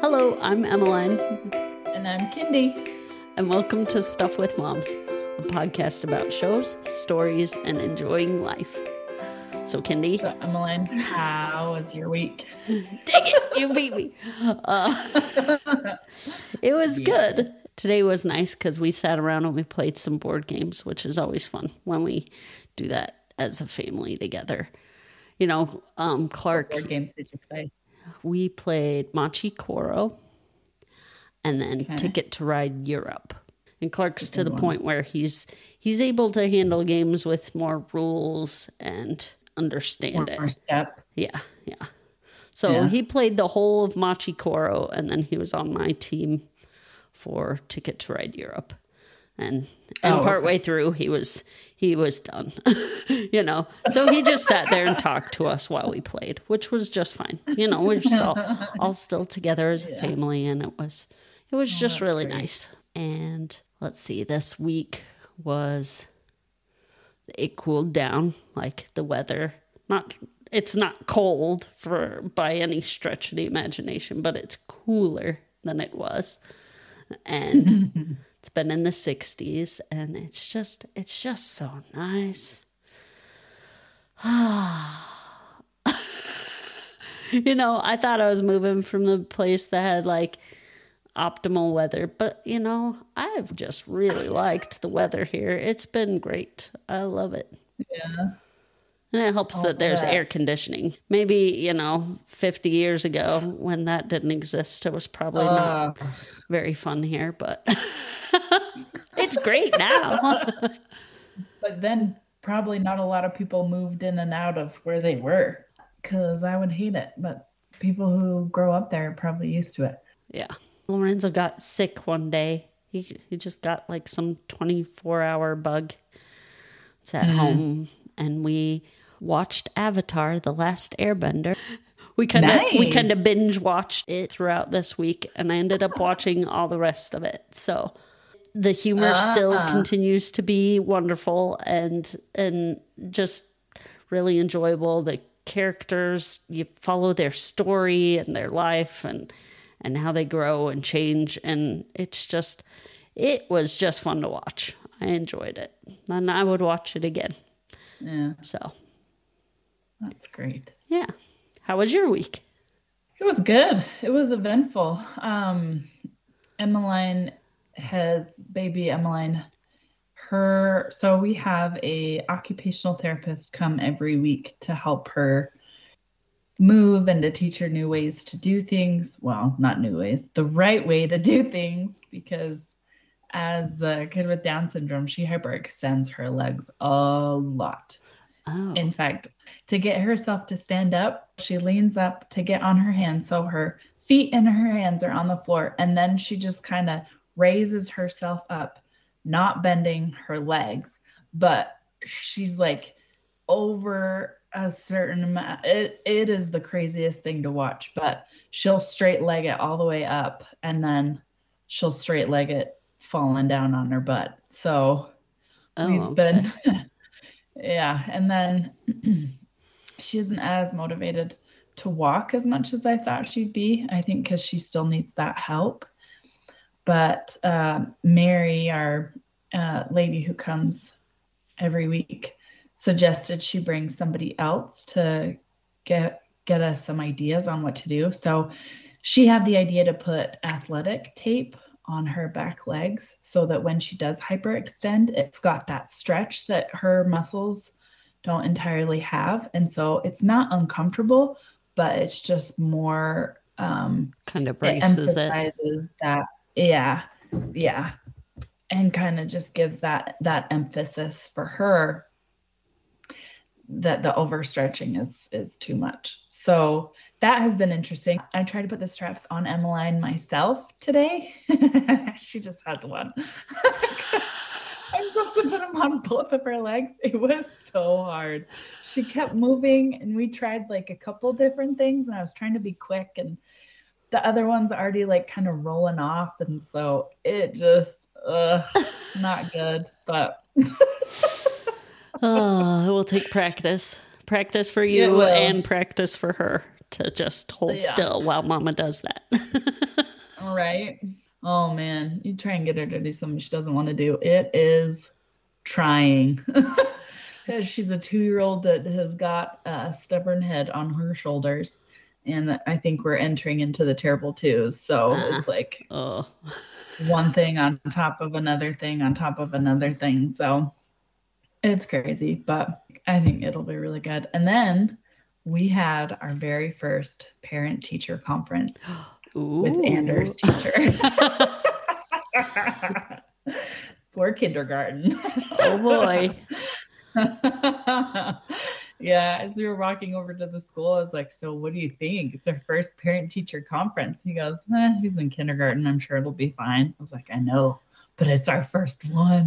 Hello, I'm Emmeline. And I'm Kindy. And welcome to Stuff With Moms, a podcast about shows, stories, and enjoying life. So, Kindy. So, Emmeline, how was your week? Dang it, you beat me. It was good. Today was nice because we sat around and we played some board games, which is always fun when we do that as a family together. You know, Clark. What board games did you play? We played Machi Koro and then Ticket to Ride Europe. And Clark's to the point where he's able to handle games with more rules and understand more steps. Yeah. So he played the whole of Machi Koro, and then he was on my team for Ticket to Ride Europe. And partway through, he was done, you know. So he just sat there and talked to us while we played, which was just fine. You know, we're just all still together as a family, and it was just really nice. And let's see, this week it cooled down, like the weather. It's not cold by any stretch of the imagination, but it's cooler than it was. And it's been in the 60s, and it's just so nice. You know, I thought I was moving from the place that had like optimal weather, but you know, I've just really liked the weather here. It's been great. I love it. Yeah. And it helps that there's air conditioning. Maybe, you know, 50 years ago when that didn't exist, it was probably not very fun here, but it's great now. But then probably not a lot of people moved in and out of where they were, because I would hate it. But people who grow up there are probably used to it. Yeah. Lorenzo got sick one day. He just got like some 24-hour bug. It's at home. And we watched Avatar, The Last Airbender. We kind of binge watched it throughout this week, and I ended up watching all the rest of it. So the humor still continues to be wonderful and just really enjoyable. The characters, you follow their story and their life and how they grow and change, and it was just fun to watch. I enjoyed it, and I would watch it again. Yeah. So. That's great. Yeah. How was your week? It was good. It was eventful. Emmeline has baby Emmeline. So we have a occupational therapist come every week to help her move and to teach her new ways to do things. Well, not new ways, the right way to do things, because as a kid with Down syndrome, she hyperextends her legs a lot. Oh. In fact, to get herself to stand up, she leans up to get on her hands. So her feet and her hands are on the floor. And then she just kind of raises herself up, not bending her legs. But she's like over a certain amount. It is the craziest thing to watch. But she'll straight leg it all the way up, and then she'll straight leg it falling down on her butt. So been and then she isn't as motivated to walk as much as I thought she'd be, I think, because she still needs that help. But Mary, our lady who comes every week, suggested she bring somebody else to get us some ideas on what to do. So she had the idea to put athletic tape on her back legs so that when she does hyperextend, it's got that stretch that her muscles don't entirely have. And so it's not uncomfortable, but it's just more kind of braces it. Emphasizes that. Yeah. And kind of just gives that emphasis for her that the overstretching is too much. So that has been interesting. I tried to put the straps on Emmeline myself today. She just has one. I'm supposed to put them on both of her legs. It was so hard. She kept moving, and we tried like a couple different things, and I was trying to be quick, and the other one's already like kind of rolling off. And so it just, not good, but. Oh, it will take practice for you and practice for her to just hold still while mama does that. All right. Oh, man. You try and get her to do something she doesn't want to do. It is trying. She's a 2-year-old that has got a stubborn head on her shoulders. And I think we're entering into the terrible twos. So it's like one thing on top of another thing on top of another thing. So it's crazy, but I think it'll be really good. And then we had our very first parent-teacher conference with Anders' teacher for kindergarten. Oh, boy. Yeah, as we were walking over to the school, I was like, so what do you think? It's our first parent-teacher conference. He goes, he's in kindergarten. I'm sure it'll be fine. I was like, I know, but it's our first one.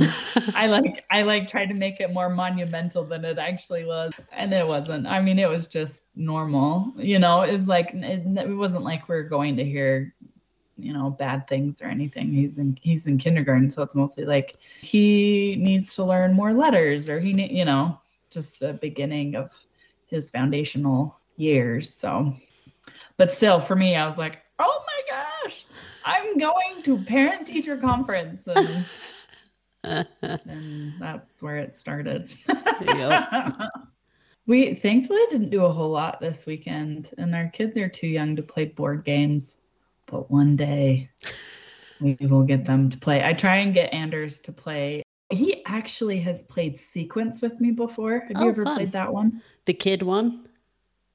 I tried to make it more monumental than it actually was. And it wasn't. I mean, it was just normal. You know, it was like, it wasn't like we're going to hear, you know, bad things or anything. He's in kindergarten. So it's mostly like he needs to learn more letters or you know, just the beginning of his foundational years. So, but still for me, I was like, oh my gosh, I'm going to parent teacher conference. And that's where it started. Yep. We thankfully didn't do a whole lot this weekend and our kids are too young to play board games, but one day we will get them to play. I try and get Anders to play. He actually has played Sequence with me before. Have you ever played that one? The kid one?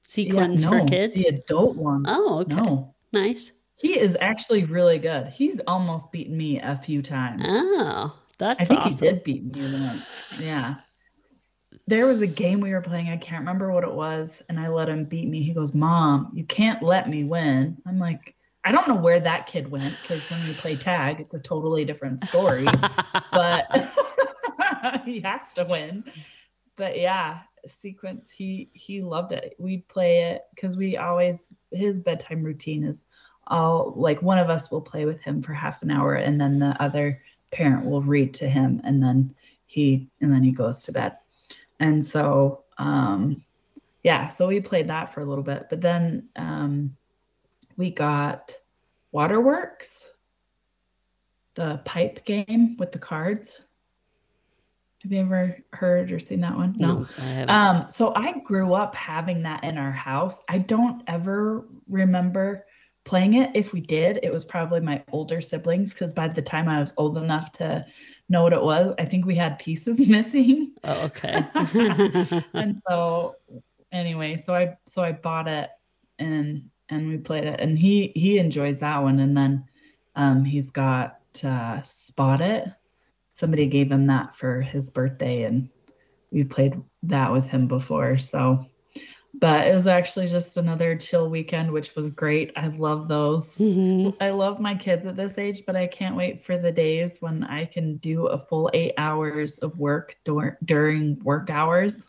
Sequence for kids? The adult one. Oh, okay. No. Nice. He is actually really good. He's almost beaten me a few times. Oh, that's awesome. I think he did beat me once. Yeah. There was a game we were playing. I can't remember what it was. And I let him beat me. He goes, Mom, you can't let me win. I'm like, I don't know where that kid went because when we play tag, it's a totally different story. But he has to win. But yeah, Sequence, he loved it. We'd play it because we always, his bedtime routine is all like one of us will play with him for half an hour and then the other parent will read to him and then he goes to bed. And so, so we played that for a little bit, but then, we got Waterworks, the pipe game with the cards. Have you ever heard or seen that one? No, I haven't. So I grew up having that in our house. I don't ever remember playing it. If we did, it was probably my older siblings because by the time I was old enough to know what it was, I think we had pieces missing. Oh, okay. And so anyway, so I bought it and we played it and he enjoys that one. And then he's got Spot It. Somebody gave him that for his birthday and we played that with him before. So, but it was actually just another chill weekend, which was great. I love those. Mm-hmm. I love my kids at this age, but I can't wait for the days when I can do a full 8 hours of work during work hours.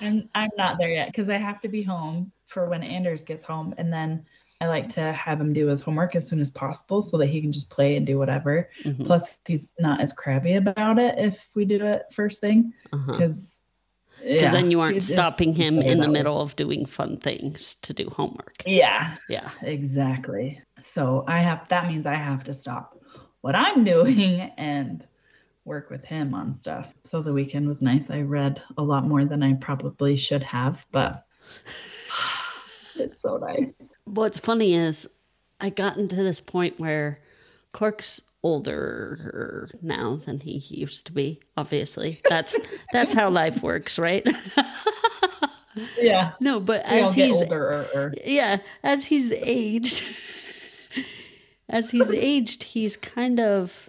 And I'm not there yet because I have to be home for when Anders gets home. And then I like to have him do his homework as soon as possible so that he can just play and do whatever. Mm-hmm. Plus, he's not as crabby about it if we do it first thing because then you aren't stopping him in the middle of doing fun things to do homework. Yeah. Yeah, exactly. So that means I have to stop what I'm doing and work with him on stuff. So the weekend was nice. I read a lot more than I probably should have, but it's so nice. What's funny is I gotten to this point where Cork's older now than he used to be, obviously. That's how life works, right? Yeah. No, but as he's aged, he's kind of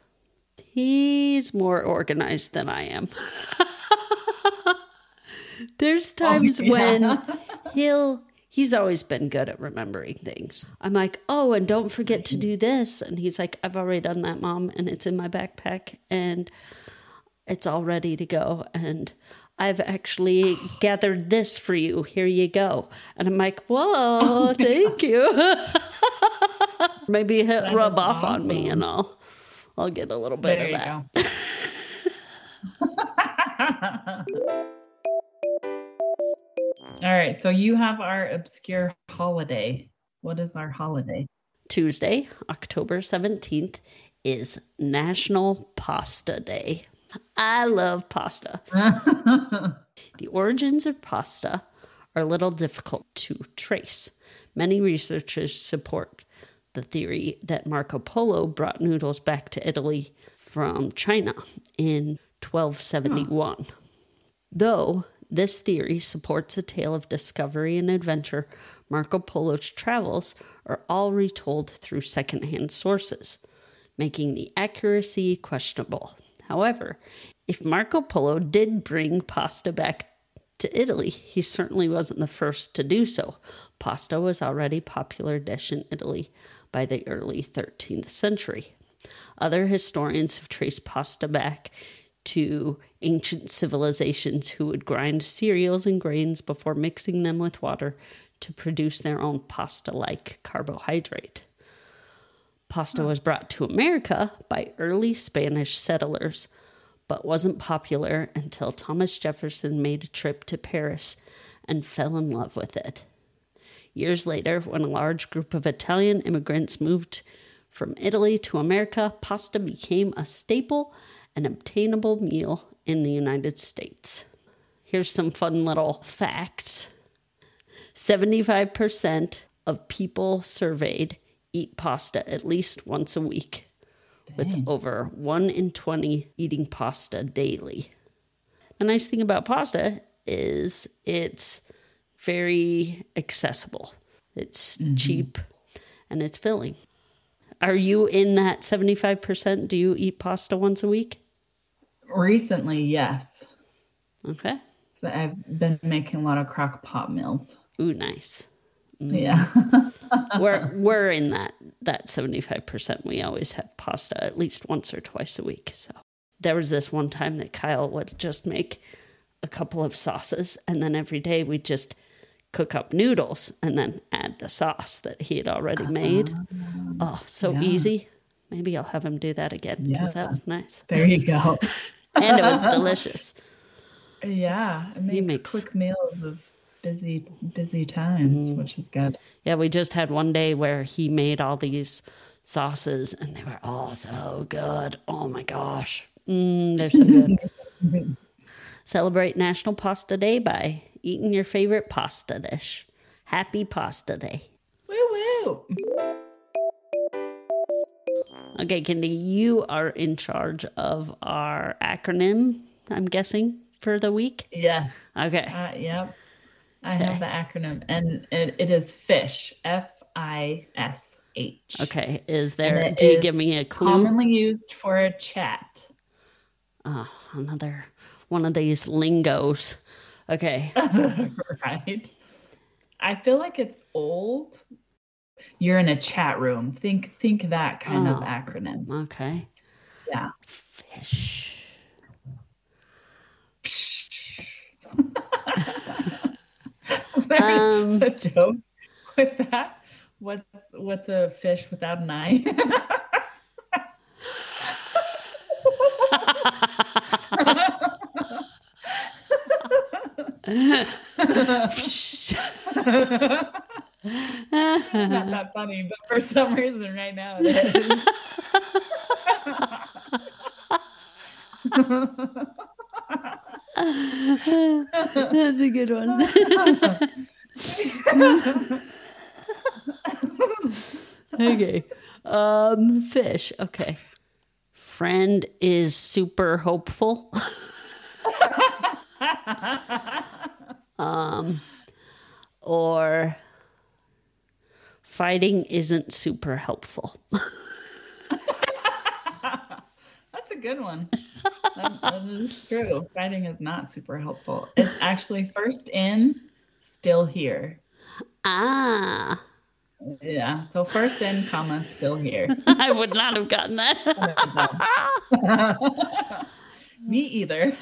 he's more organized than I am. There's times when he's always been good at remembering things. I'm like, oh, and don't forget to do this. And he's like, I've already done that, Mom. And it's in my backpack and it's all ready to go. And I've actually gathered this for you. Here you go. And I'm like, whoa, thank you. Maybe it'll rub off on me and all. I'll get a little bit of that. All right. So you have our obscure holiday. What is our holiday? Tuesday, October 17th is National Pasta Day. I love pasta. The origins of pasta are a little difficult to trace. Many researchers support the theory that Marco Polo brought noodles back to Italy from China in 1271. Huh. Though this theory supports a tale of discovery and adventure, Marco Polo's travels are all retold through secondhand sources, making the accuracy questionable. However, if Marco Polo did bring pasta back to Italy, he certainly wasn't the first to do so. Pasta was already a popular dish in Italy by the early 13th century. Other historians have traced pasta back to ancient civilizations who would grind cereals and grains before mixing them with water to produce their own pasta-like carbohydrate. Pasta was brought to America by early Spanish settlers, but wasn't popular until Thomas Jefferson made a trip to Paris and fell in love with it. Years later, when a large group of Italian immigrants moved from Italy to America, pasta became a staple and obtainable meal in the United States. Here's some fun little facts. 75% of people surveyed eat pasta at least once a week, with over 1 in 20 eating pasta daily. The nice thing about pasta is it's very accessible. It's cheap and it's filling. Are you in that 75%? Do you eat pasta once a week? Recently, yes. Okay. So I've been making a lot of crock pot meals. Ooh, nice. Yeah. We're in that 75%. We always have pasta at least once or twice a week. So there was this one time that Kyle would just make a couple of sauces, and then every day we just cook up noodles and then add the sauce that he had already made. Easy. Maybe I'll have him do that again because that was nice. There you go. And it was delicious. Yeah. It makes quick meals of busy times, which is good. Yeah, we just had one day where he made all these sauces and they were all so good. Oh my gosh. They're so good. Celebrate National Pasta Day by eating your favorite pasta dish. Happy Pasta Day. Woo woo. Okay, Kindy, you are in charge of our acronym, I'm guessing, for the week? Yes. Okay. Yep. I have the acronym, and it is FISH, F-I-S-H. Okay, do you give me a clue? Commonly used for a chat. Oh, another one of these lingos. Okay. Right. I feel like it's old. You're in a chat room. Think that kind of acronym. Okay. Yeah. FISH. Is there a joke with that? What's a fish without an eye? It's not that funny, but for some reason right now it is. That's a good one. Okay. Fish. Okay. Friend is super hopeful. Or fighting isn't super helpful. That's a good one. That is true. Fighting is not super helpful. It's actually first in, still here. Ah. Yeah. So first in, comma, still here. I would not have gotten that. Me either.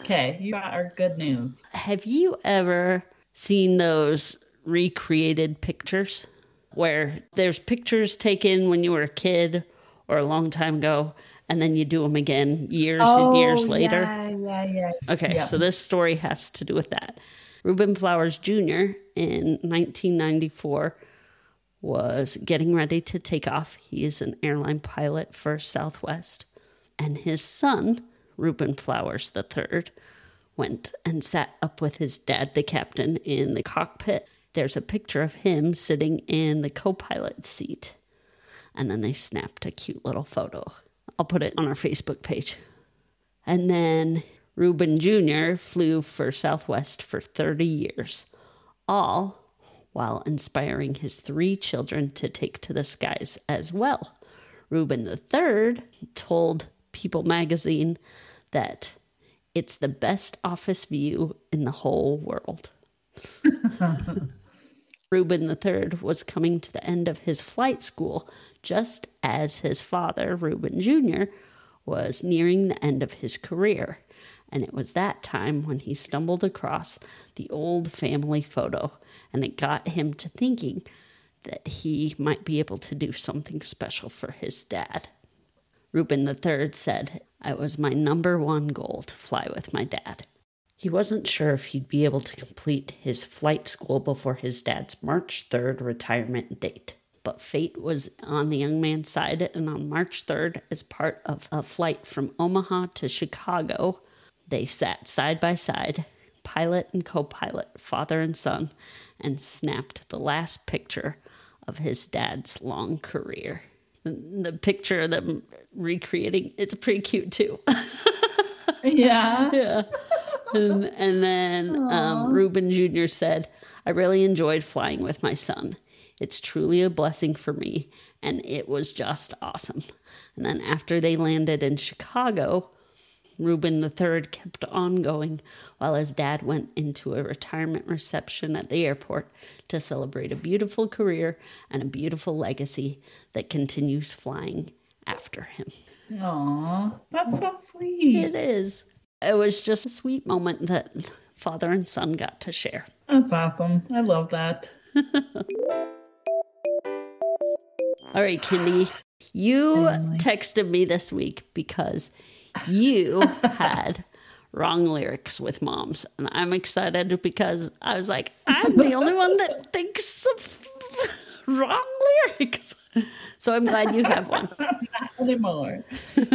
Okay, you got our good news. Have you ever seen those recreated pictures where there's pictures taken when you were a kid or a long time ago, and then you do them again years and years later. Yeah. Okay, yeah. So this story has to do with that. Reuben Flowers Jr. in 1994 was getting ready to take off. He is an airline pilot for Southwest. And his son, Reuben Flowers III, went and sat up with his dad, the captain, in the cockpit. There's a picture of him sitting in the co-pilot seat. And then they snapped a cute little photo. I'll put it on our Facebook page. And then Reuben Jr. flew for Southwest for 30 years, all while inspiring his three children to take to the skies as well. Reuben III told People Magazine that it's the best office view in the whole world. Reuben III was coming to the end of his flight school just as his father, Reuben Jr., was nearing the end of his career. And it was that time when he stumbled across the old family photo, and it got him to thinking that he might be able to do something special for his dad. Reuben III said, "It was my number one goal to fly with my dad." He wasn't sure if he'd be able to complete his flight school before his dad's March 3rd retirement date. But fate was on the young man's side, and on March 3rd, as part of a flight from Omaha to Chicago, they sat side by side, pilot and co-pilot, father and son, and snapped the last picture of his dad's long career. The picture of them recreating, it's pretty cute too. Yeah. And then Reuben Jr. said, "I really enjoyed flying with my son. It's truly a blessing for me, and it was just awesome." And then after they landed in Chicago, Reuben III kept on going while his dad went into a retirement reception at the airport to celebrate a beautiful career and a beautiful legacy that continues flying after him. Aww, that's so sweet. It is. It was just a sweet moment that father and son got to share. That's awesome. I love that. All right, Kindy, you texted me this week because you had wrong lyrics with moms, and I'm excited because I was like, I'm the only one that thinks of wrong lyrics. So I'm glad you have one. Not anymore.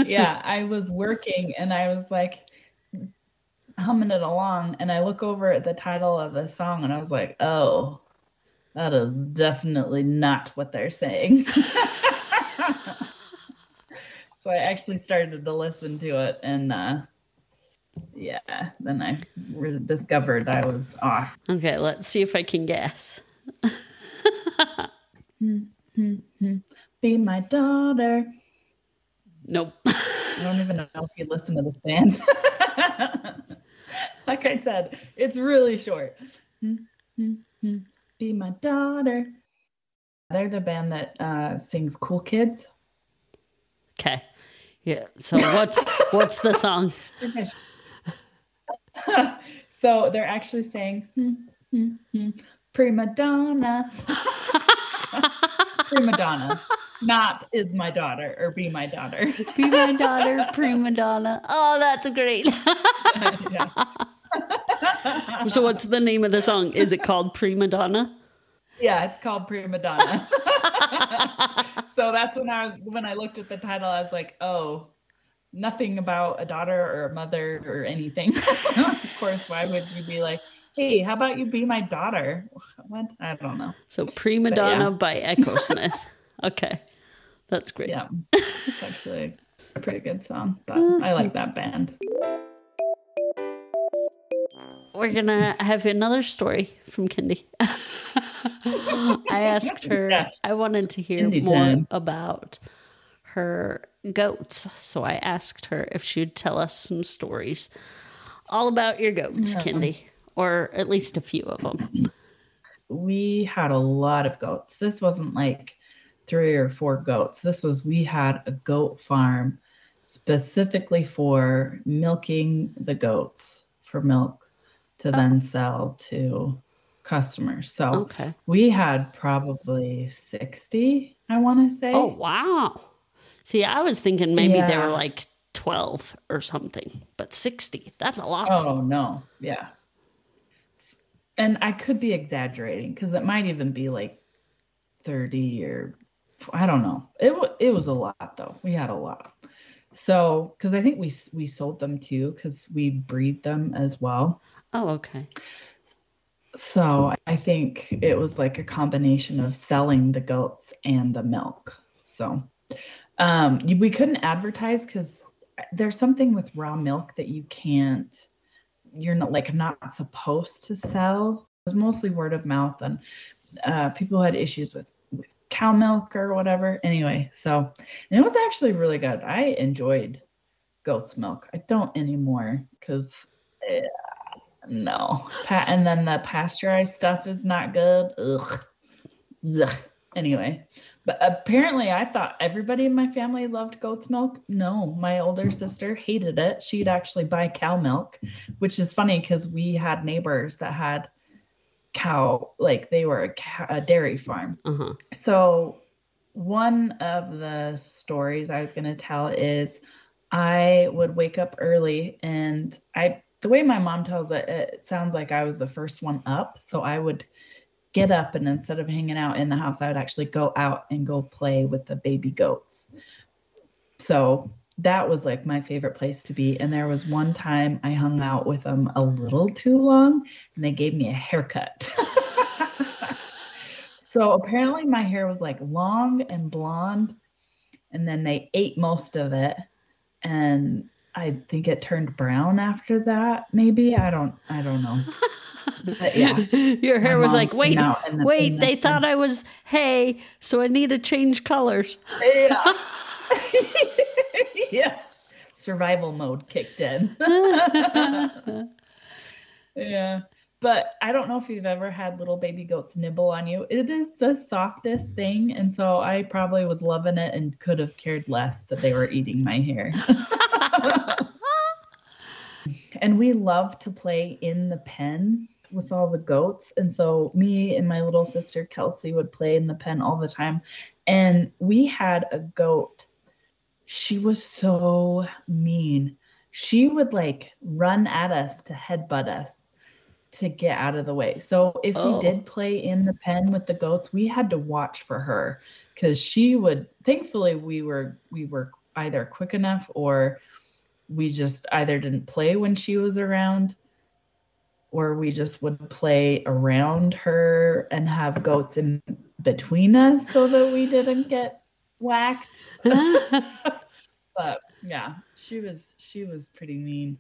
Yeah, I was working and I was like humming it along, and I look over at the title of the song and I was like, oh, that is definitely not what they're saying. So I actually started to listen to it, and then I discovered I was off. Okay, let's see if I can guess. Be my daughter. Nope. I don't even know if you listen to this band. Like I said, it's really short. Be my daughter. They're the band that sings Cool Kids. Okay. Yeah. So what's the song? So they're actually saying Prima Donna. Prima Donna. Not is my daughter or be my daughter. Be my daughter, Prima Donna. Oh, that's great. So what's the name of the song? Is it called Prima Donna? Yeah, it's called Prima Donna. So that's when I looked at the title, I was like, oh, nothing about a daughter or a mother or anything. Of course, why would you be like, hey, how about you be my daughter? What? I don't know. So Prima Donna by Echosmith. Okay. That's great. Yeah. It's actually a pretty good song, but I like that band. We're going to have another story from Kindy. I asked her, I wanted to hear more about her goats. So I asked her if she'd tell us some stories all about your goats, Kindy, or at least a few of them. We had a lot of goats. This wasn't like 3 or 4 goats. We had a goat farm specifically for milking the goats for milk to then sell to customers. So we had probably 60, I want to say. Oh, wow. See, I was thinking maybe they were like 12 or something, but 60, that's a lot. Oh, no. Yeah. And I could be exaggerating because it might even be like 30 or I don't know. It was a lot though. We had a lot. So, because I think we sold them too because we breed them as well. Oh, okay. So I think it was like a combination of selling the goats and the milk. So we couldn't advertise because there's something with raw milk that you can't, you're not like not supposed to sell. It was mostly word of mouth and people had issues with cow milk or whatever. Anyway, so and it was actually really good. I enjoyed goat's milk. I don't anymore because no. And then the pasteurized stuff is not good. Ugh. Anyway, but apparently I thought everybody in my family loved goat's milk. No, my older sister hated it. She'd actually buy cow milk, which is funny because we had neighbors that had cow, like they were a dairy farm. Uh-huh. So one of the stories I was going to tell is I would wake up early and the way my mom tells it, it sounds like I was the first one up. So I would get up and instead of hanging out in the house, I would actually go out and go play with the baby goats. So that was like my favorite place to be. And there was one time I hung out with them a little too long and they gave me a haircut. So apparently my hair was like long and blonde and then they ate most of it. And I think it turned brown after that. Maybe. I don't know. But yeah, your hair was like, wait, they thought I was hay, so I need to change colors. Yeah. Yeah. Survival mode kicked in. Yeah. But I don't know if you've ever had little baby goats nibble on you. It is the softest thing. And so I probably was loving it and could have cared less that they were eating my hair. And we love to play in the pen with all the goats. And so me and my little sister, Kelsey, would play in the pen all the time. And we had a goat. She was so mean. She would like run at us to headbutt us to get out of the way. So if we did play in the pen with the goats, we had to watch for her because she would, thankfully we were either quick enough or we just either didn't play when she was around or we just would play around her and have goats in between us so that we didn't get whacked. But yeah, she was pretty mean.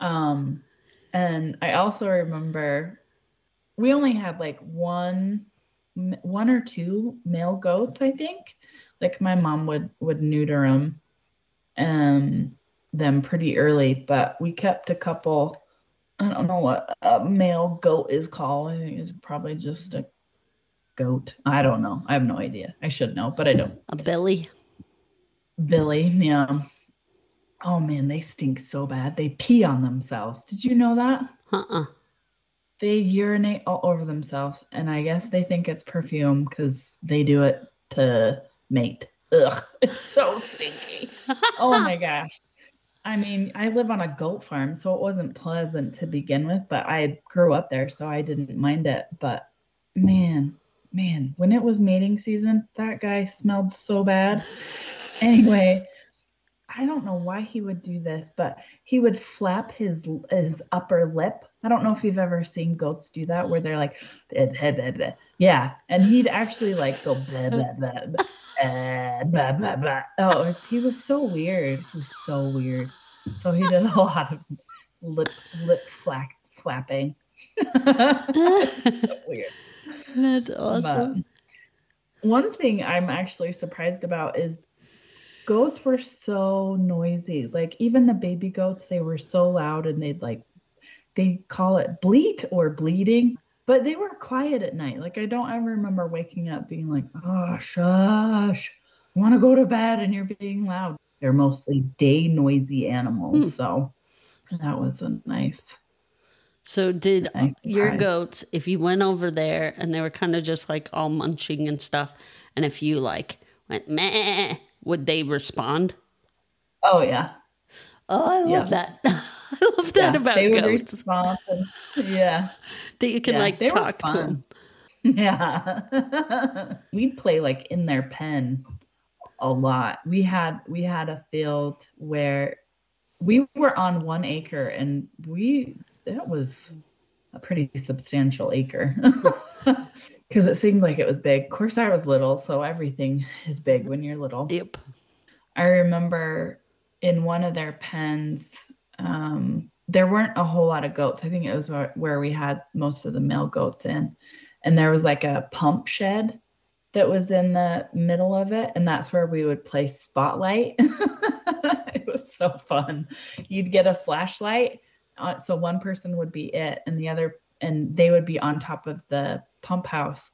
And I also remember we only had like one or two male goats, I think. Like my mom would neuter them pretty early, but we kept a couple. I don't know what a male goat is called. I think it's probably just a goat. I don't know. I have no idea. I should know, but I don't. A Billy. Billy, yeah. Oh man, they stink so bad. They pee on themselves. Did you know that? Uh-uh. They urinate all over themselves, and I guess they think it's perfume because they do it to mate. Ugh, it's so stinky. Oh my gosh. I mean, I live on a goat farm, so it wasn't pleasant to begin with, but I grew up there, so I didn't mind it. But man, when it was mating season, that guy smelled so bad. Anyway, I don't know why he would do this, but he would flap his upper lip. I don't know if you've ever seen goats do that, where they're like, blah, blah, blah, blah. Yeah, and he'd actually like go blah, blah, blah, blah. Blah, blah, blah. Oh, he was so weird. He was so weird. So he did a lot of lip flapping. So weird. That's awesome. But one thing I'm actually surprised about is goats were so noisy. Like even the baby goats, they were so loud, and they call it bleat or bleeding. But they were quiet at night. Like, I remember waking up being like, oh, shush, I want to go to bed and you're being loud. They're mostly day noisy animals. So that was a nice. So did your goats, if you went over there and they were kind of just like all munching and stuff, and if you like went meh, would they respond? Oh, yeah. Oh, I love that. I love that about goats. They would respond. Yeah. That you can, like, talk to them. Yeah. We'd play, like, in their pen a lot. We had a field where we were on 1 acre, and that was a pretty substantial acre. Because it seemed like it was big. Of course, I was little, so everything is big when you're little. Yep. I remember in one of their pens, there weren't a whole lot of goats. I think it was where we had most of the male goats in. And there was like a pump shed that was in the middle of it. And that's where we would play spotlight. It was so fun. You'd get a flashlight. So one person would be it, and the other, and they would be on top of the pump house,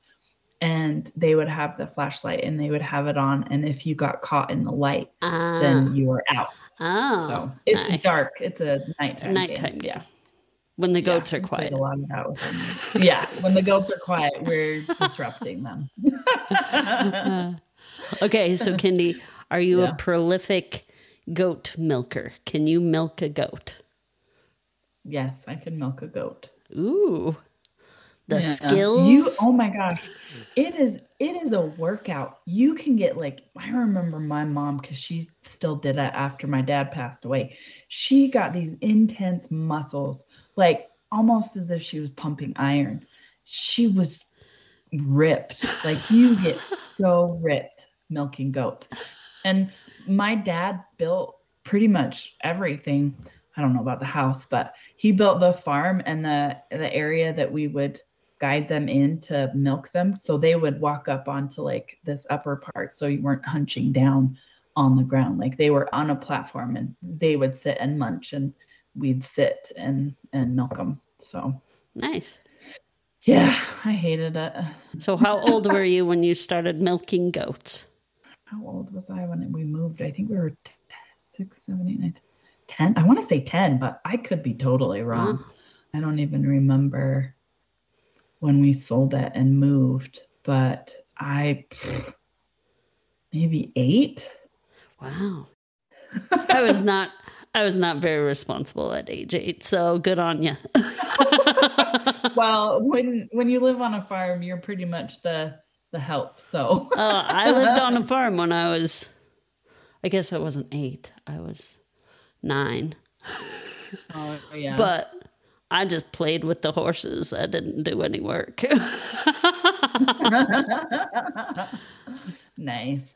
and they would have the flashlight, and they would have it on. And if you got caught in the light, then you were out. Oh, so it's nice. Dark. It's a nighttime game. Yeah. When the goats are quiet. A lot of that with them. Yeah. When the goats are quiet, we're disrupting them. Okay. So Kindy, are you a prolific goat milker? Can you milk a goat? Yes, I can milk a goat. Ooh. The skills. Oh my gosh. It is a workout. You can get I remember my mom, because she still did it after my dad passed away. She got these intense muscles, almost as if she was pumping iron. She was ripped. You get so ripped milking goats. And my dad built pretty much everything. I don't know about the house, but he built the farm and the area that we would guide them in to milk them. So they would walk up onto this upper part. So you weren't hunching down on the ground. They were on a platform, and they would sit and munch, and we'd sit and milk them. So nice. Yeah. I hated it. So how old were you when you started milking goats? How old was I when we moved? I think we were 6, 7, 8, 9, 10. I want to say 10, but I could be totally wrong. I don't even remember when we sold it and moved, but maybe 8. Wow. I was not very responsible at age 8, so good on you. Well, when you live on a farm, you're pretty much the help. So I lived on a farm when I guess I wasn't 8. I was 9. Oh, yeah. But I just played with the horses. I didn't do any work. Nice.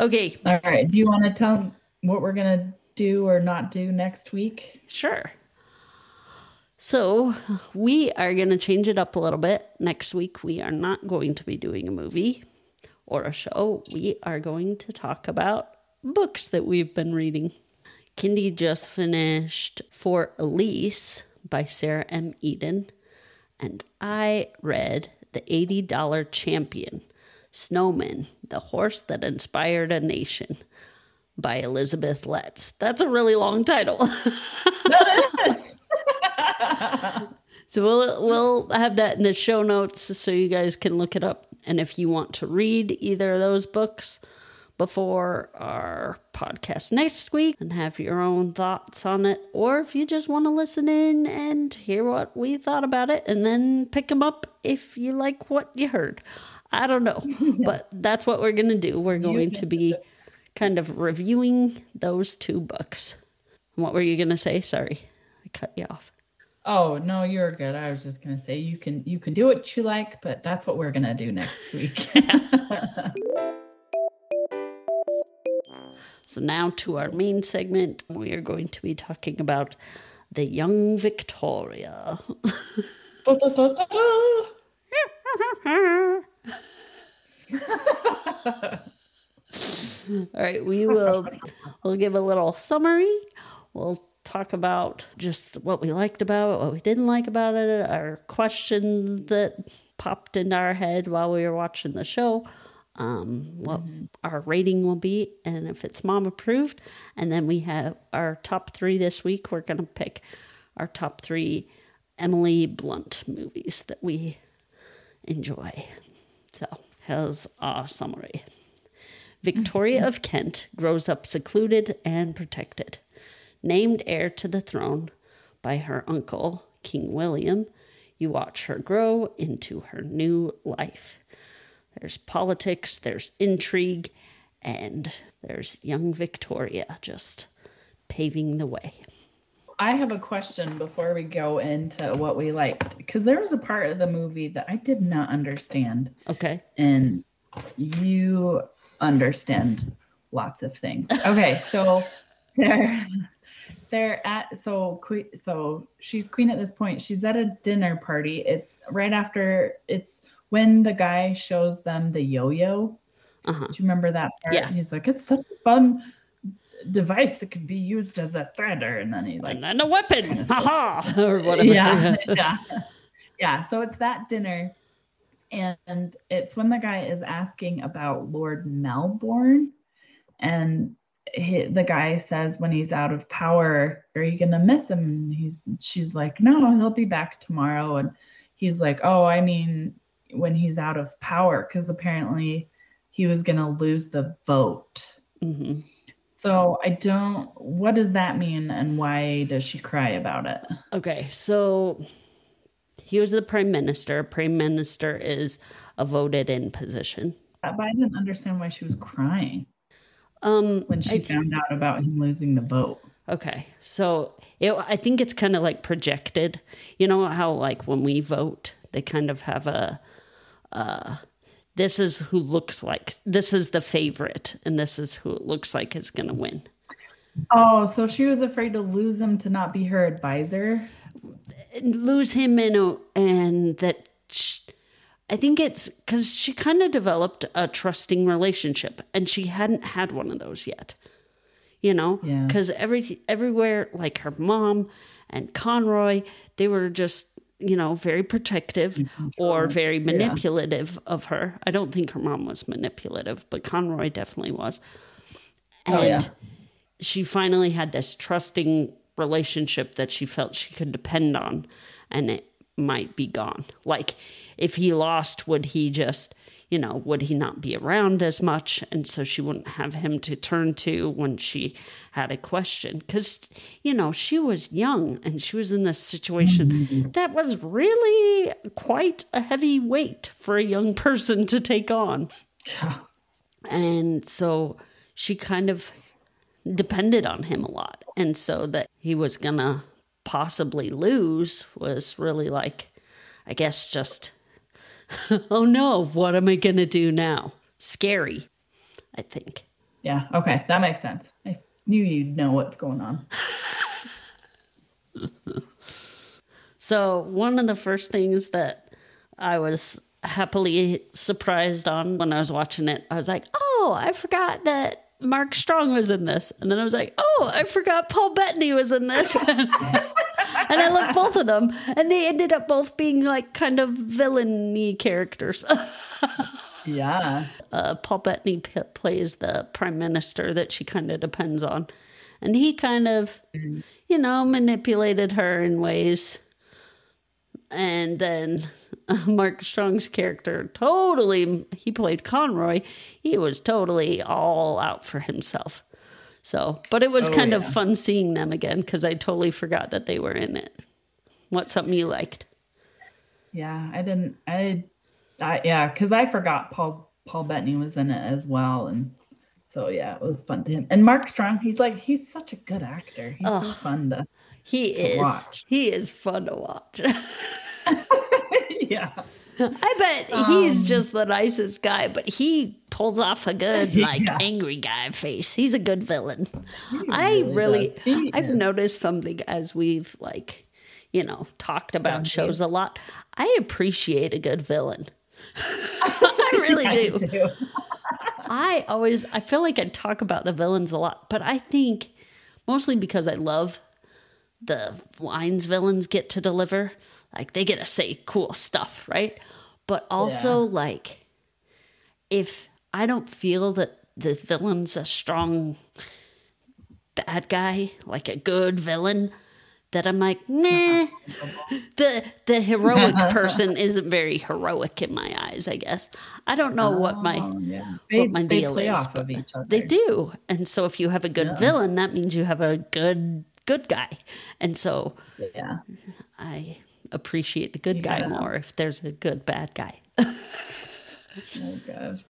Okay. All right. Do you want to tell what we're going to do or not do next week? Sure. So we are going to change it up a little bit. Next week, we are not going to be doing a movie or a show. We are going to talk about books that we've been reading. Kindy just finished For Elise by Sarah M. Eden, and I read The $80 Champion, Snowman, The Horse That Inspired a Nation by Elizabeth Letts. That's a really long title. That is. So we'll have that in the show notes so you guys can look it up. And if you want to read either of those books before our podcast next week and have your own thoughts on it, or if you just want to listen in and hear what we thought about it and then pick them up if you like what you heard. I don't know, but that's what we're going to do. We're going to be kind of reviewing those 2 books. What were you going to say? Sorry, I cut you off. Oh, no, you're good. I was just going to say you can do what you like, but that's what we're going to do next week. So now to our main segment, we are going to be talking about The Young Victoria. All right, we'll give a little summary. We'll talk about just what we liked about it, what we didn't like about it, our questions that popped into our head while we were watching the show. What our rating will be, and if it's mom approved. And then we have our top 3 this week. We're going to pick our top 3 Emily Blunt movies that we enjoy. So Here's our summary. Victoria of Kent grows up secluded and protected. Named heir to the throne by her uncle, King William, you watch her grow into her new life. There's politics, there's intrigue, and there's young Victoria just paving the way. I have a question before we go into what we liked, because there was a part of the movie that I did not understand. Okay. And you understand lots of things. Okay, so they're at, so she's queen at this point. She's at a dinner party. It's right after, it's when the guy shows them the yo-yo. Uh-huh. Do you remember that part? Yeah. And he's like, it's such a fun device that could be used as a threader, and then he like, and then a weapon, kind of haha, or whatever. Yeah, yeah, yeah. So it's that dinner, and it's when the guy is asking about Lord Melbourne, and the guy says when he's out of power, are you gonna miss him? And she's like, no, he'll be back tomorrow, and he's like, oh, I mean, when he's out of power, because apparently he was gonna lose the vote. Mm-hmm. So what does that mean, and why does she cry about it? Okay, so he was the prime minister. Prime minister is a voted in position. But I didn't understand why she was crying when she found out about him losing the vote. Okay, so I think it's kind of like projected. You know how like when we vote, they kind of have a... this is who looked like, this is the favorite, and this is who it looks like is going to win. Oh, so she was afraid to lose him, to not be her advisor? Lose him and that I think it's because she kind of developed a trusting relationship, and she hadn't had one of those yet, you know? Because yeah. everywhere, like her mom and Conroy, they were just, you know, very protective or very manipulative of her. I don't think her mom was manipulative, but Conroy definitely was. And she finally had this trusting relationship that she felt she could depend on, and it might be gone. Like, if he lost, would he just, you know, would he not be around as much? And so she wouldn't have him to turn to when she had a question. Because, you know, she was young and she was in this situation that was really quite a heavy weight for a young person to take on. And so she kind of depended on him a lot. And so that he was going to possibly lose was really like, I guess just... oh no, what am I going to do now? Scary, I think. Yeah, okay, that makes sense. I knew you'd know what's going on. So one of the first things that I was happily surprised on when I was watching it, I was like, oh, I forgot that Mark Strong was in this. And then I was like, oh, I forgot Paul Bettany was in this. And I love both of them. And they ended up both being like kind of villainy characters. Yeah. Paul Bettany plays the prime minister that she kind of depends on. And he kind of, you know, manipulated her in ways. And then Mark Strong's character he played Conroy. He was totally all out for himself. So, but it was kind of fun seeing them again, because I totally forgot that they were in it. What's something you liked? Yeah, because I forgot Paul Bettany was in it as well. And so, yeah, it was fun to him. And Mark Strong, he's such a good actor. He's so fun to watch. He is fun to watch. Yeah. I bet he's just the nicest guy, but he pulls off a good, angry guy face. He's a good villain. I've noticed something as we've, talked about shows a lot. I appreciate a good villain. I really do. I feel like I talk about the villains a lot, but I think mostly because I love the lines villains get to deliver. Like, they get to say cool stuff, right? But also, if I don't feel that the villain's a strong bad guy, like a good villain, that I'm like, meh. The heroic person isn't very heroic in my eyes, I guess. I don't know what my deal is. They play off of each other. They do. And so if you have a good villain, that means you have a good guy. And so I appreciate the good guy more if there's a good bad guy. Oh, God.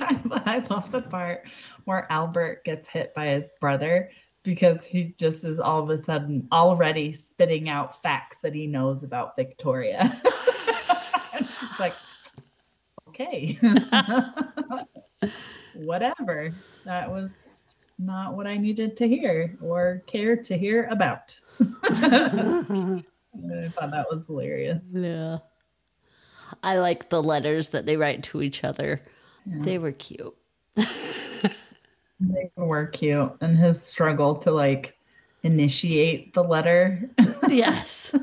I love the part where Albert gets hit by his brother because he's just is all of a sudden already spitting out facts that he knows about Victoria. And she's like, okay, whatever. That was not what I needed to hear or care to hear about. I thought that was hilarious. Yeah. I like the letters that they write to each other. Yeah. They were cute. They were cute. And his struggle to like initiate the letter. Yes.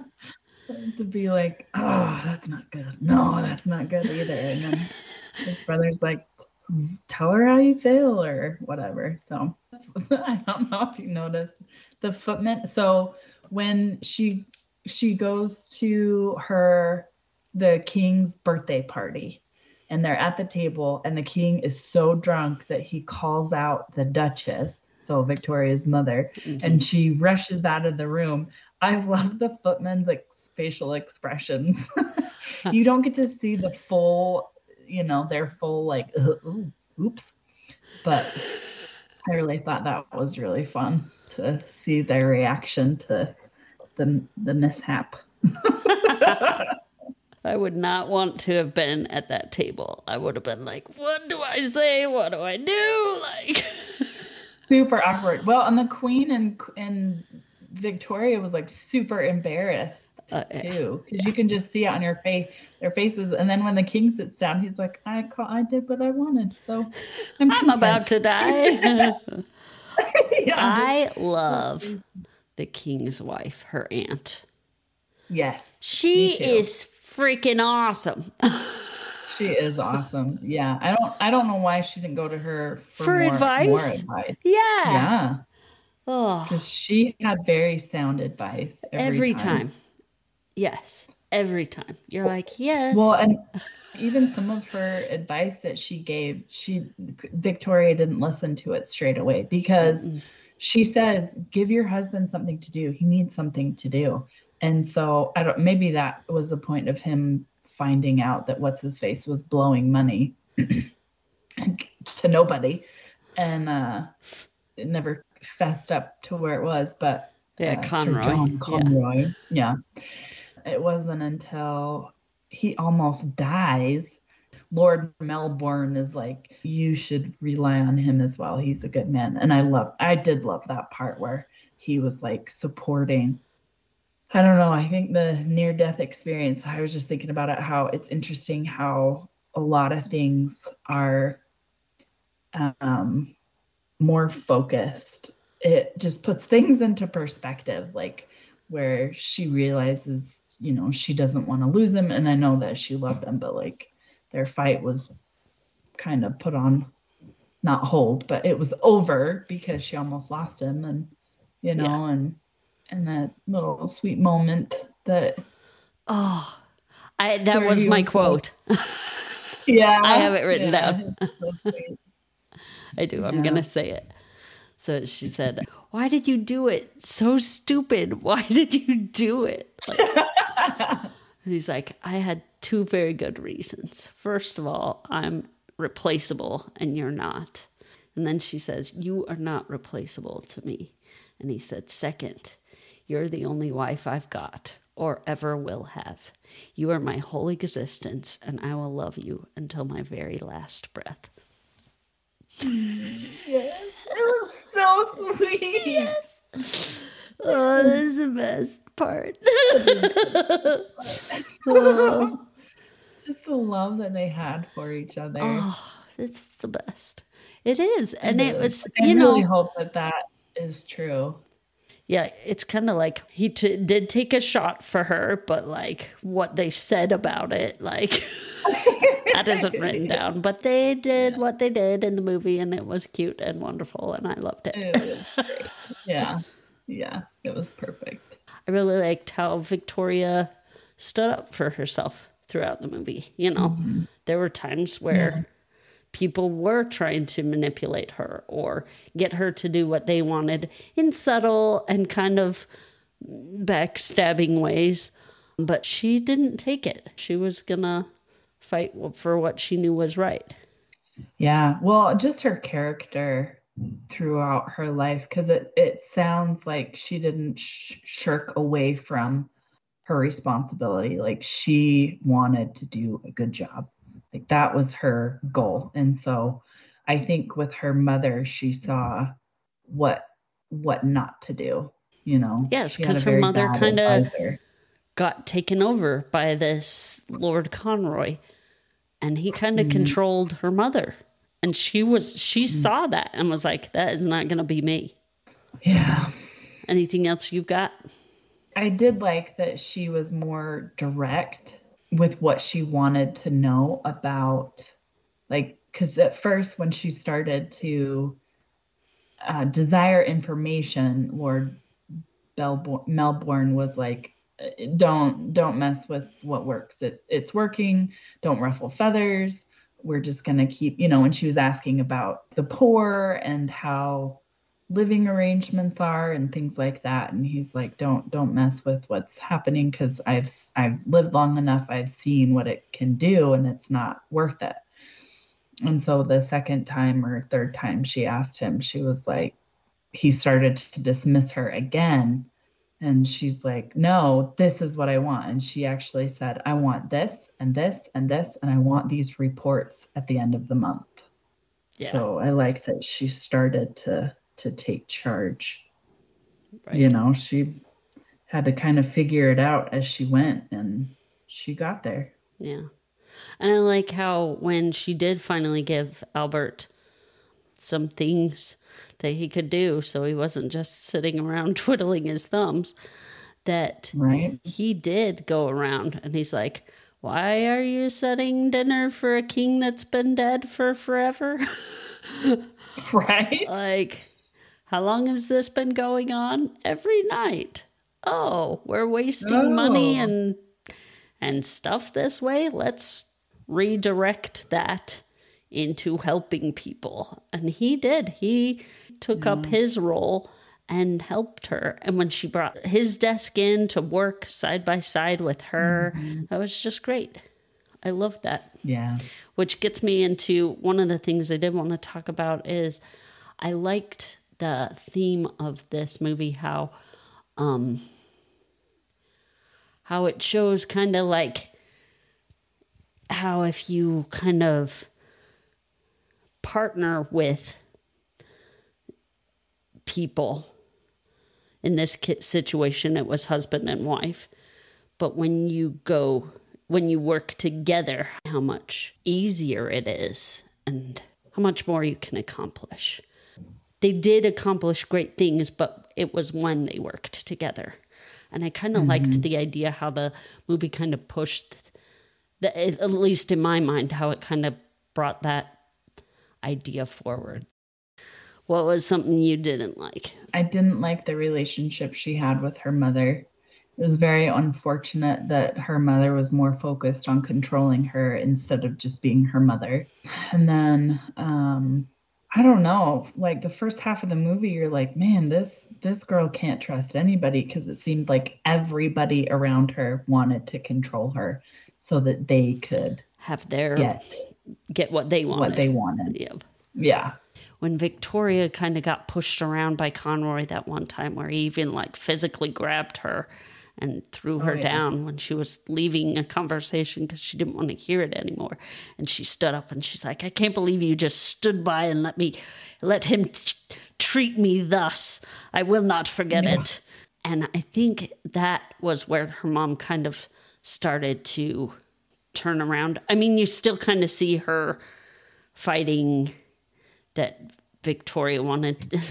To be like, oh, that's not good. No, that's not good either. And then his brother's like, tell her how you feel or whatever. So I don't know if you noticed the footman. So when she goes to the king's birthday party, and they're at the table, and the king is so drunk that he calls out the Duchess, so Victoria's mother, and she rushes out of the room. I love the footman's like facial expressions. You don't get to see the full, their full like, oops. But I really thought that was really fun to see their reaction to the mishap. I would not want to have been at that table. I would have been like, what do I say? What do I do? Like, super awkward. Well, and the queen and Victoria was like super embarrassed too. Because you can just see it on their faces. And then when the king sits down, he's like, I did what I wanted. So I'm about to die. I love the king's wife, her aunt. Yes. She is freaking awesome. She is awesome. Yeah. I don't know why she didn't go to her for more advice. Yeah. Oh. Because she had very sound advice every time. Yes. Every time. You're like, yes. Well, and even some of her advice that she gave, Victoria didn't listen to it straight away because she says, give your husband something to do. He needs something to do. And so maybe that was the point of him finding out that what's-his-face was blowing money to nobody. And it never fessed up to where it was. But Conroy. Sir John Conroy. Yeah. It wasn't until he almost dies. Lord Melbourne is like, you should rely on him as well. He's a good man. And I did love that part where he was like supporting, I don't know. I think the near-death experience, I was just thinking about it, how it's interesting how a lot of things are more focused. It just puts things into perspective, like where she realizes, she doesn't want to lose him. And I know that she loved him, but like their fight was kind of put on, not hold, but it was over because she almost lost him. And, And that little sweet moment that was my quote. Yeah. I have it written down. So I do. Yeah. I'm going to say it. So she said, why did you do it? So stupid. Why did you do it? And he's like, I had two very good reasons. First of all, I'm replaceable and you're not. And then she says, you are not replaceable to me. And he said, second, you're the only wife I've got or ever will have. You are my whole existence, and I will love you until my very last breath. Yes, it was so sweet. Yes. Oh, this is the best part. Just the love that they had for each other. Oh, it's the best. It is. And it was, I really hope that is true. Yeah, it's kind of like he did take a shot for her, but like what they said about it, like that isn't written down. But they did what they did in the movie, and it was cute and wonderful, and I loved it. Yeah, Yeah, it was perfect. I really liked how Victoria stood up for herself throughout the movie. You know, mm-hmm. there were times where people were trying to manipulate her or get her to do what they wanted in subtle and kind of backstabbing ways. But she didn't take it. She was going to fight for what she knew was right. Yeah, well, just her character throughout her life, because it sounds like she didn't shirk away from her responsibility. Like, she wanted to do a good job. Like, that was her goal. And so I think with her mother, she saw what not to do, you know. Yes, because her mother kind of got taken over by this Lord Conroy, and he kind of controlled her mother. And she saw that and was like, that is not going to be me. Yeah. Anything else you've got? I did like that she was more direct with what she wanted to know about, like, because at first when she started to desire information, Lord Melbourne was like, don't mess with what works. It's working. Don't ruffle feathers. We're just going to keep, you know, and she was asking about the poor and how living arrangements are and things like that. And he's like, don't mess with what's happening, because I've lived long enough. I've seen what it can do, and it's not worth it. And so the second time or third time she asked him, she was like, he started to dismiss her again. And she's like, no, this is what I want. And she actually said, I want this and this and this, and I want these reports at the end of the month. Yeah. So I like that she started to take charge. Right. You know, she had to kind of figure it out as she went, and she got there. Yeah. And I like how when she did finally give Albert some things that he could do, so he wasn't just sitting around twiddling his thumbs, that right. He did go around and he's like, why are you setting dinner for a king that's been dead for forever? Right? Like, how long has this been going on? Every night. Oh, we're wasting money and stuff this way. Let's redirect that into helping people. And he did. He took up his role and helped her. And when she brought his desk in to work side by side with her, that was just great. I love that. Yeah. Which gets me into one of the things I did want to talk about is I liked the theme of this movie, how it shows kind of like how if you kind of partner with people. In this situation, it was husband and wife. But when you work together, how much easier it is and how much more you can accomplish. They did accomplish great things, but it was when they worked together. And I kind of liked the idea how the movie kind of pushed, at least in my mind, how it kind of brought that idea forward. What was something you didn't like? I didn't like the relationship she had with her mother. It was very unfortunate that her mother was more focused on controlling her instead of just being her mother. And then, I don't know, like the first half of the movie, you're like, man, this girl can't trust anybody, because it seemed like everybody around her wanted to control her so that they could have their get what they wanted. Yep. Yeah. When Victoria kind of got pushed around by Conroy that one time, where he even like physically grabbed her and threw her down when she was leaving a conversation because she didn't want to hear it anymore. And she stood up and she's like, I can't believe you just stood by and let him treat me thus. I will not forget it. And I think that was where her mom kind of started to turn around. I mean, you still kind of see her fighting that Victoria wanted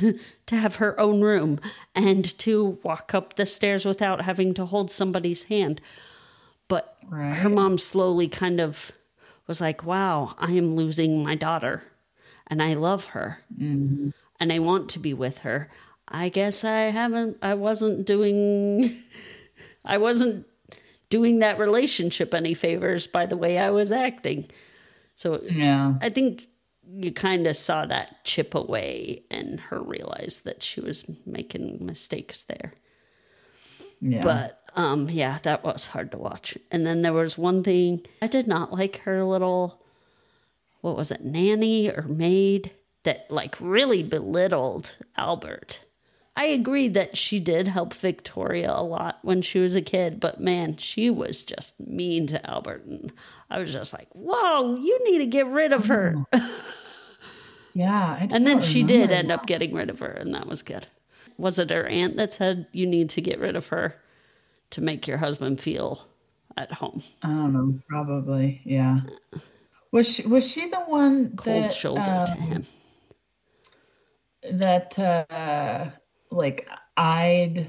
to have her own room and to walk up the stairs without having to hold somebody's hand. But her mom slowly kind of was like, wow, I am losing my daughter, and I love her and I want to be with her. I guess I wasn't doing that relationship any favors by the way I was acting. So yeah. I think you kind of saw that chip away and her realize that she was making mistakes there. Yeah. But yeah, that was hard to watch. And then there was one thing I did not like, her little, what was it, nanny or maid that like really belittled Albert. I agree that she did help Victoria a lot when she was a kid, but man, she was just mean to Albert. And I was just like, whoa, you need to get rid of her. Yeah. And then she did end up getting rid of her, and that was good. Was it her aunt that said you need to get rid of her to make your husband feel at home? I don't know. Probably. Yeah. Was she the one cold shouldered to him? That, like eyed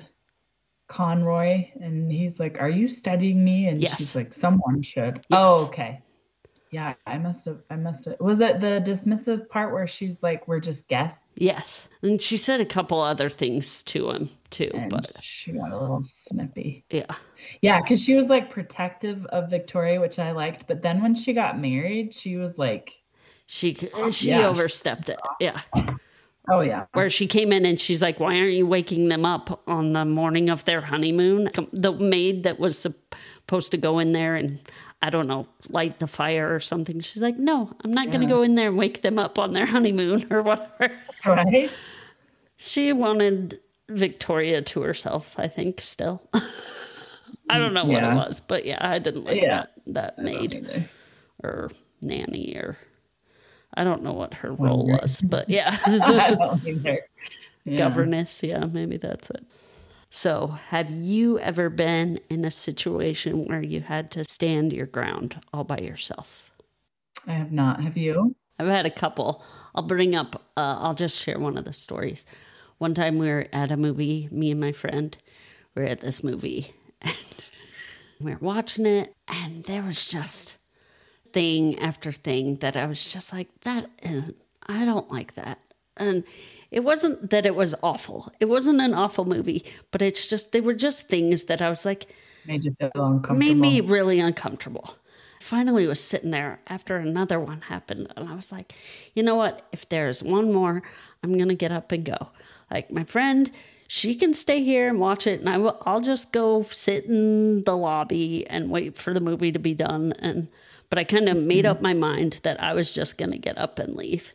Conroy, and he's like, "Are you studying me?" And yes. She's like, "Someone should." Yes. Oh, okay. Yeah, I must have. Was that the dismissive part where she's like, "We're just guests"? Yes, and she said a couple other things to him too, and but she got a little snippy. Yeah, because she was like protective of Victoria, which I liked. But then when she got married, she was like, she overstepped it. Yeah. Oh, yeah. Where she came in and she's like, why aren't you waking them up on the morning of their honeymoon? The maid that was supposed to go in there and, I don't know, light the fire or something. She's like, no, I'm not going to go in there and wake them up on their honeymoon or whatever. Right. She wanted Victoria to herself, I think, still. I don't know what it was, but yeah, I didn't like that maid or nanny or... I don't know what her role was, but yeah. I don't either. Yeah. Governess, yeah, maybe that's it. So have you ever been in a situation where you had to stand your ground all by yourself? I have not. Have you? I've had a couple. I'll bring up, I'll just share one of the stories. One time we were at a movie, me and my friend, we were at this movie, and we were watching it, and there was just... thing after thing that I was just like, I don't like that. And it wasn't that it was awful. It wasn't an awful movie, but it's just, they were just things that I was like, made me really uncomfortable. Finally was sitting there after another one happened. And I was like, you know what? If there's one more, I'm going to get up and go. Like my friend, she can stay here and watch it. And I'll just go sit in the lobby and wait for the movie to be done. But I kind of made up my mind that I was just going to get up and leave.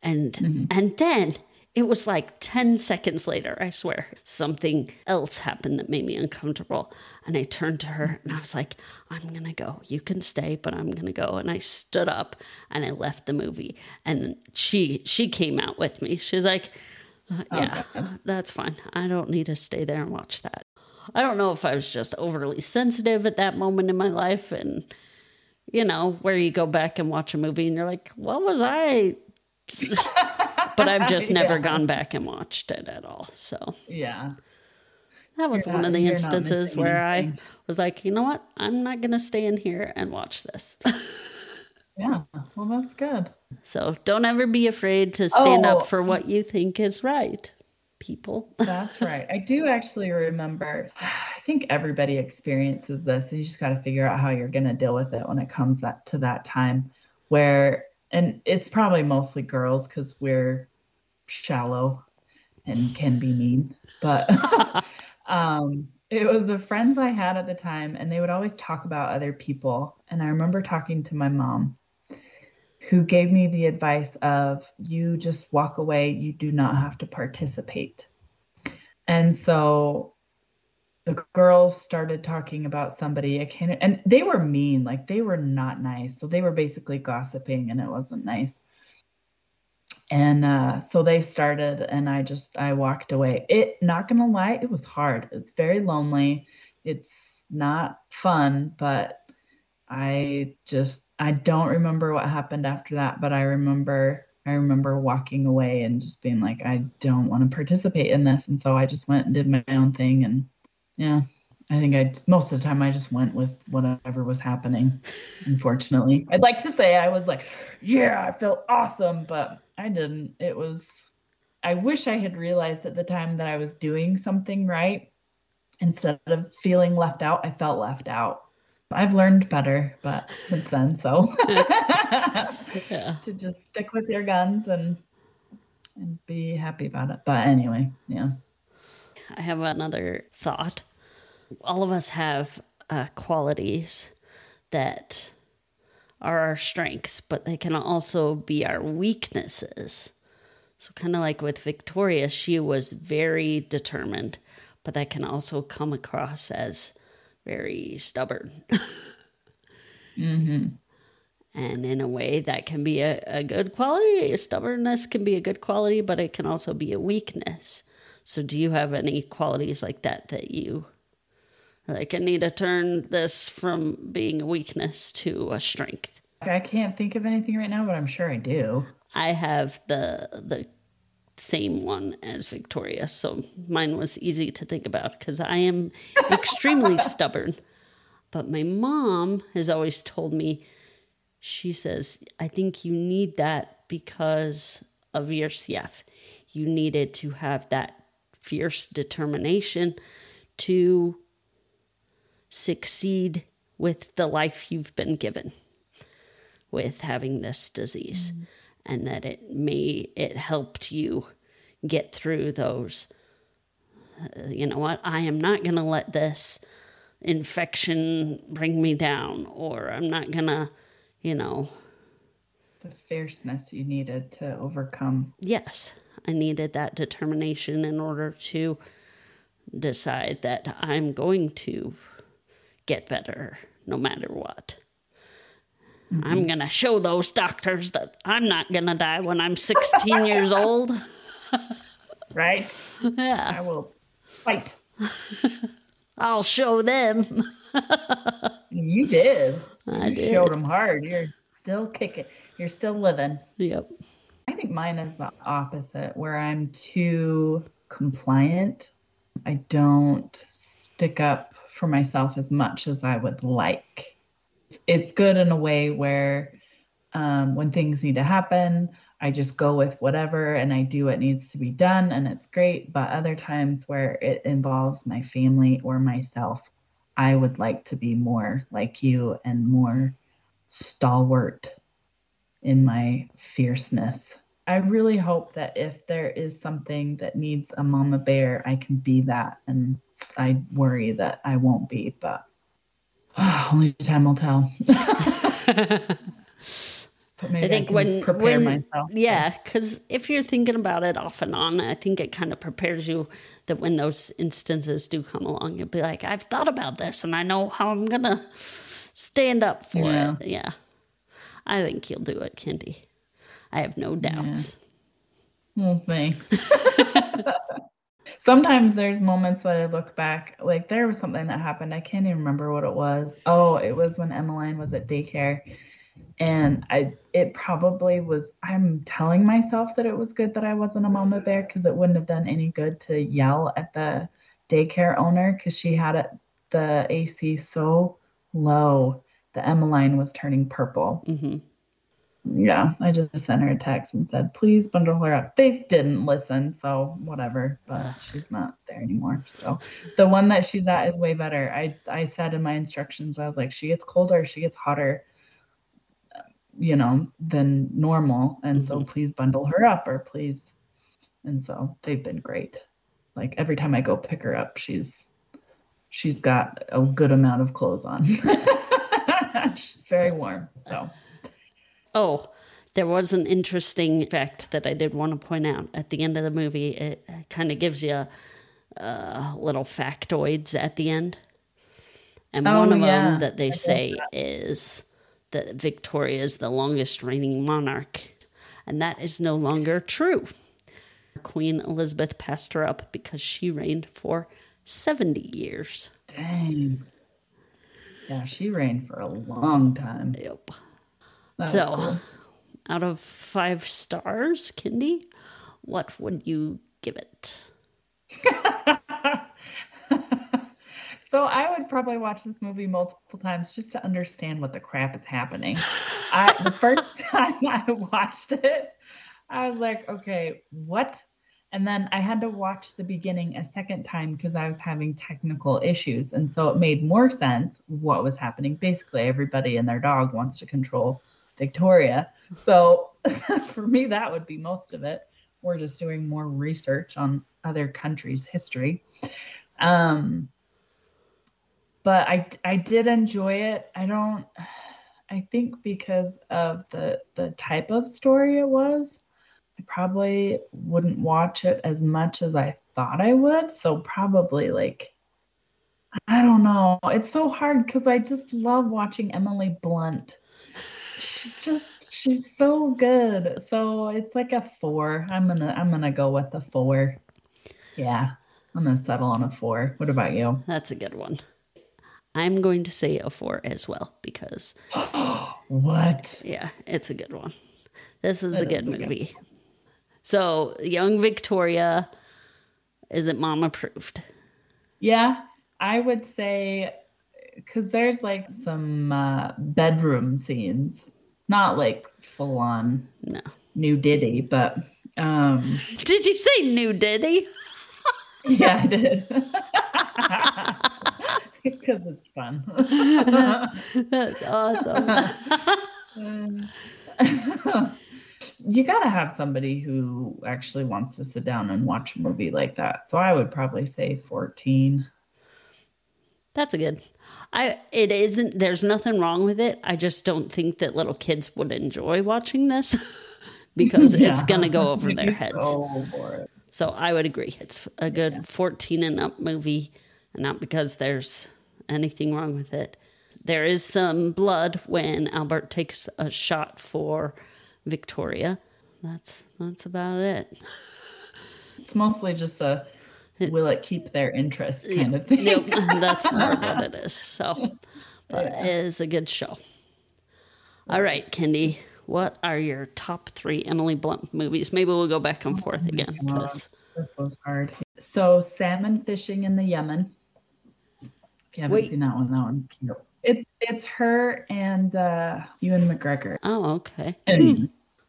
And then it was like 10 seconds later, I swear, something else happened that made me uncomfortable. And I turned to her and I was like, I'm going to go. You can stay, but I'm going to go. And I stood up and I left the movie. And she came out with me. She's like, yeah, that's fine. I don't need to stay there and watch that. I don't know if I was just overly sensitive at that moment in my life and... you know, where you go back and watch a movie and you're like, what was I? But I've just never gone back and watched it at all. So yeah, that was one of the instances where anything. I was like, you know what? I'm not going to stay in here and watch this. Yeah. Well, that's good. So don't ever be afraid to stand up for what you think is right, people. That's right. I do actually remember, I think everybody experiences this, and you just got to figure out how you're going to deal with it when it comes to that time where, and it's probably mostly girls because we're shallow and can be mean, but it was the friends I had at the time, and they would always talk about other people. And I remember talking to my mom, who gave me the advice of, you just walk away, you do not have to participate. And so the girls started talking about somebody, and they were mean, like they were not nice. So they were basically gossiping, and it wasn't nice. And so they started, and I walked away. Not gonna lie, it was hard. It's very lonely. It's not fun, but I don't remember what happened after that, but I remember walking away and just being like, I don't want to participate in this. And so I just went and did my own thing. And yeah, I think most of the time I just went with whatever was happening. Unfortunately, I'd like to say I was like, yeah, I feel awesome, but I didn't. It was I wish I had realized at the time that I was doing something right. Instead of feeling left out, I felt left out. I've learned better, but since then, so yeah. To just stick with your guns and be happy about it. But anyway, yeah. I have another thought. All of us have qualities that are our strengths, but they can also be our weaknesses. So kind of like with Victoria, she was very determined, but that can also come across as very stubborn. Mm-hmm. And in a way, that can be a good quality. Stubbornness can be a good quality, but it can also be a weakness. So do you have any qualities like that that you like, I need to turn this from being a weakness to a strength? I can't think of anything right now, but I'm sure I do. I have the same one as Victoria, so mine was easy to think about because I am extremely stubborn. But my mom has always told me, she says, I think you need that because of your CF. You needed to have that fierce determination to succeed with the life you've been given with having this disease. Mm-hmm. And that it helped you get through those, you know what, I am not going to let this infection bring me down, or I'm not going to, you know. The fierceness you needed to overcome. Yes, I needed that determination in order to decide that I'm going to get better no matter what. Mm-hmm. I'm going to show those doctors that I'm not going to die when I'm 16 years old. Right? Yeah. I will fight. I'll show them. You did. I did. Showed them hard. You're still kicking. You're still living. Yep. I think mine is the opposite, where I'm too compliant. I don't stick up for myself as much as I would like. It's good in a way where when things need to happen, I just go with whatever and I do what needs to be done, and it's great. But other times where it involves my family or myself, I would like to be more like you and more stalwart in my fierceness. I really hope that if there is something that needs a mama bear, I can be that. And I worry that I won't be, but only time will tell. But maybe I think I can prepare myself. Yeah, because if you're thinking about it off and on, I think it kind of prepares you that when those instances do come along, you'll be like, I've thought about this and I know how I'm going to stand up for it. Yeah. I think you'll do it, Kindy. I have no doubts. Yeah. Well, thanks. Sometimes there's moments that I look back, like there was something that happened. I can't even remember what it was. Oh, it was when Emmeline was at daycare. And it probably was, I'm telling myself that it was good that I wasn't a mama bear, because it wouldn't have done any good to yell at the daycare owner, because she had the AC so low that Emmeline was turning purple. Mm-hmm. Yeah, I just sent her a text and said, please bundle her up. They didn't listen, so whatever, but she's not there anymore. So the one that she's at is way better. I said in my instructions, I was like, she gets colder, she gets hotter, you know, than normal. And mm-hmm. So please bundle her up, or please. And so they've been great. Like every time I go pick her up, she's got a good amount of clothes on. She's very warm, so. Oh, there was an interesting fact that I did want to point out. At the end of the movie, it kind of gives you little factoids at the end. And one of them that they say is that Victoria is the longest reigning monarch. And that is no longer true. Queen Elizabeth passed her up because she reigned for 70 years. Dang. Yeah, she reigned for a long time. Yep. So, cool. Out of 5 stars, Kindy, what would you give it? So I would probably watch this movie multiple times just to understand what the crap is happening. The first time I watched it, I was like, okay, what? And then I had to watch the beginning a second time because I was having technical issues. And so it made more sense what was happening. Basically, everybody and their dog wants to control Victoria. So for me, that would be most of it. We're just doing more research on other countries' history. But I did enjoy it. I think because of the type of story it was, I probably wouldn't watch it as much as I thought I would. So probably I don't know. It's so hard because I just love watching Emily Blunt. She's so good. So it's like a 4. I'm gonna go with a 4. Yeah, I'm gonna settle on a 4. What about you? That's a good one. I'm going to say a 4 as well because... What? Yeah, it's a good one. This is a good movie. So, Young Victoria, is it mom approved? Yeah, I would say... Because there's some bedroom scenes. Not full-on nudity, but... Did you say nudity? Yeah, I did. Because it's fun. That's awesome. You got to have somebody who actually wants to sit down and watch a movie like that. So I would probably say 14. That's a good. It isn't, there's nothing wrong with it. I just don't think that little kids would enjoy watching this because it's going to go over their heads. So I would agree. It's a good 14 and up movie. Not because there's anything wrong with it. There is some blood when Albert takes a shot for Victoria. That's about it. It's mostly just a will it keep their interest kind of thing. Nope, that's more what it is. So, but it is a good show. All right, Kindy, what are your top 3 Emily Blunt movies? Maybe we'll go back and forth again. This was hard. So, Salmon Fishing in the Yemen. If you haven't seen that one, that one's cute. It's her and Ewan McGregor. Oh, okay.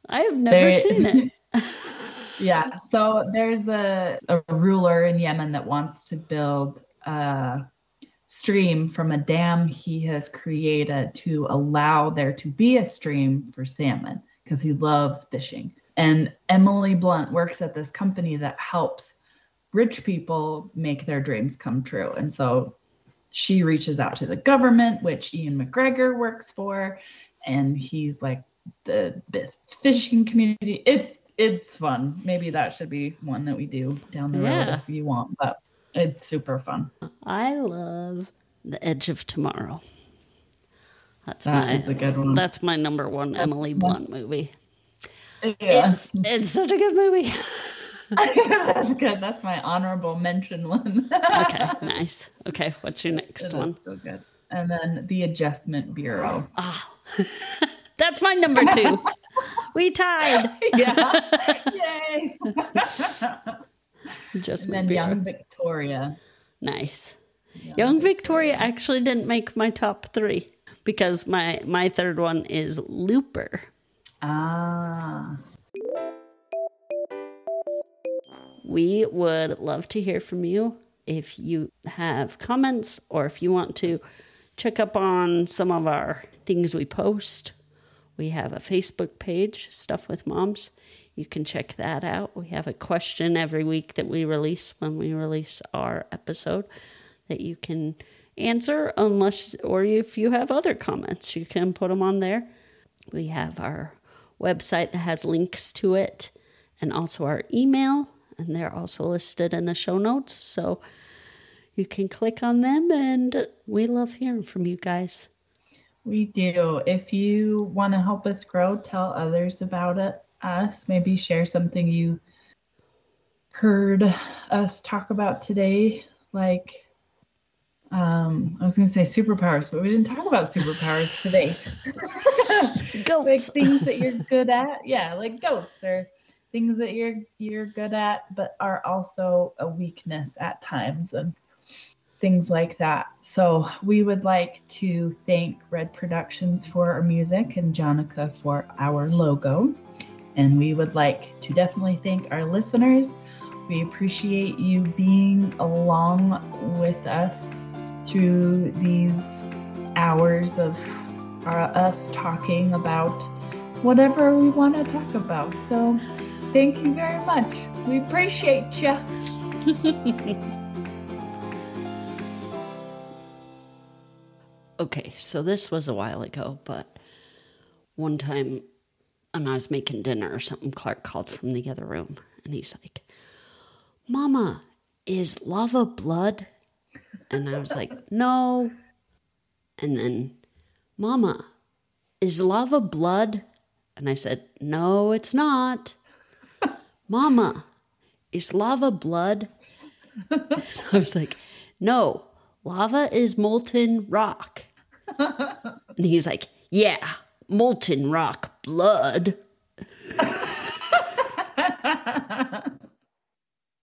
I have never seen it. Yeah. So there's a ruler in Yemen that wants to build a stream from a dam he has created to allow there to be a stream for salmon because he loves fishing. And Emily Blunt works at this company that helps rich people make their dreams come true. And so she reaches out to the government, which Ewan McGregor works for, and he's the best fishing community. It's fun. Maybe that should be one that we do down the road if you want, but it's super fun. I love The Edge of Tomorrow. That is a good one. That's my number 1 Emily Blunt movie. Yeah. It's such a good movie. That's good. That's my honorable mention one. Okay, nice. Okay, what's your next one? That's so good. And then The Adjustment Bureau. Ah, that's my number 2. We tied. Yeah. Yay. Adjustment Bureau. Young Victoria. Nice. Young Victoria actually didn't make my top 3 because my third one is Looper. Ah. We would love to hear from you if you have comments or if you want to check up on some of our things we post. We have a Facebook page, Stuff With Moms. You can check that out. We have a question every week that we release when we release our episode that you can answer or if you have other comments, you can put them on there. We have our website that has links to it and also our email. And they're also listed in the show notes. So you can click on them. And we love hearing from you guys. We do. If you want to help us grow, tell others about us. Maybe share something you heard us talk about today. I was going to say superpowers, but we didn't talk about superpowers today. Goats. Things that you're good at. Yeah, goats or... things that you're good at, but are also a weakness at times and things like that. So we would like to thank Red Productions for our music and Jonica for our logo. And we would like to definitely thank our listeners. We appreciate you being along with us through these hours of us talking about whatever we want to talk about. So thank you very much. We appreciate you. Okay, so this was a while ago, but one time when I was making dinner or something, Clark called from the other room, and he's like, "Mama, is lava blood?" And I was like, "No." And then, "Mama, is lava blood?" And I said, "No, it's not." "Mama, is lava blood?" And I was like, "No, lava is molten rock." And he's like, "Yeah, molten rock blood."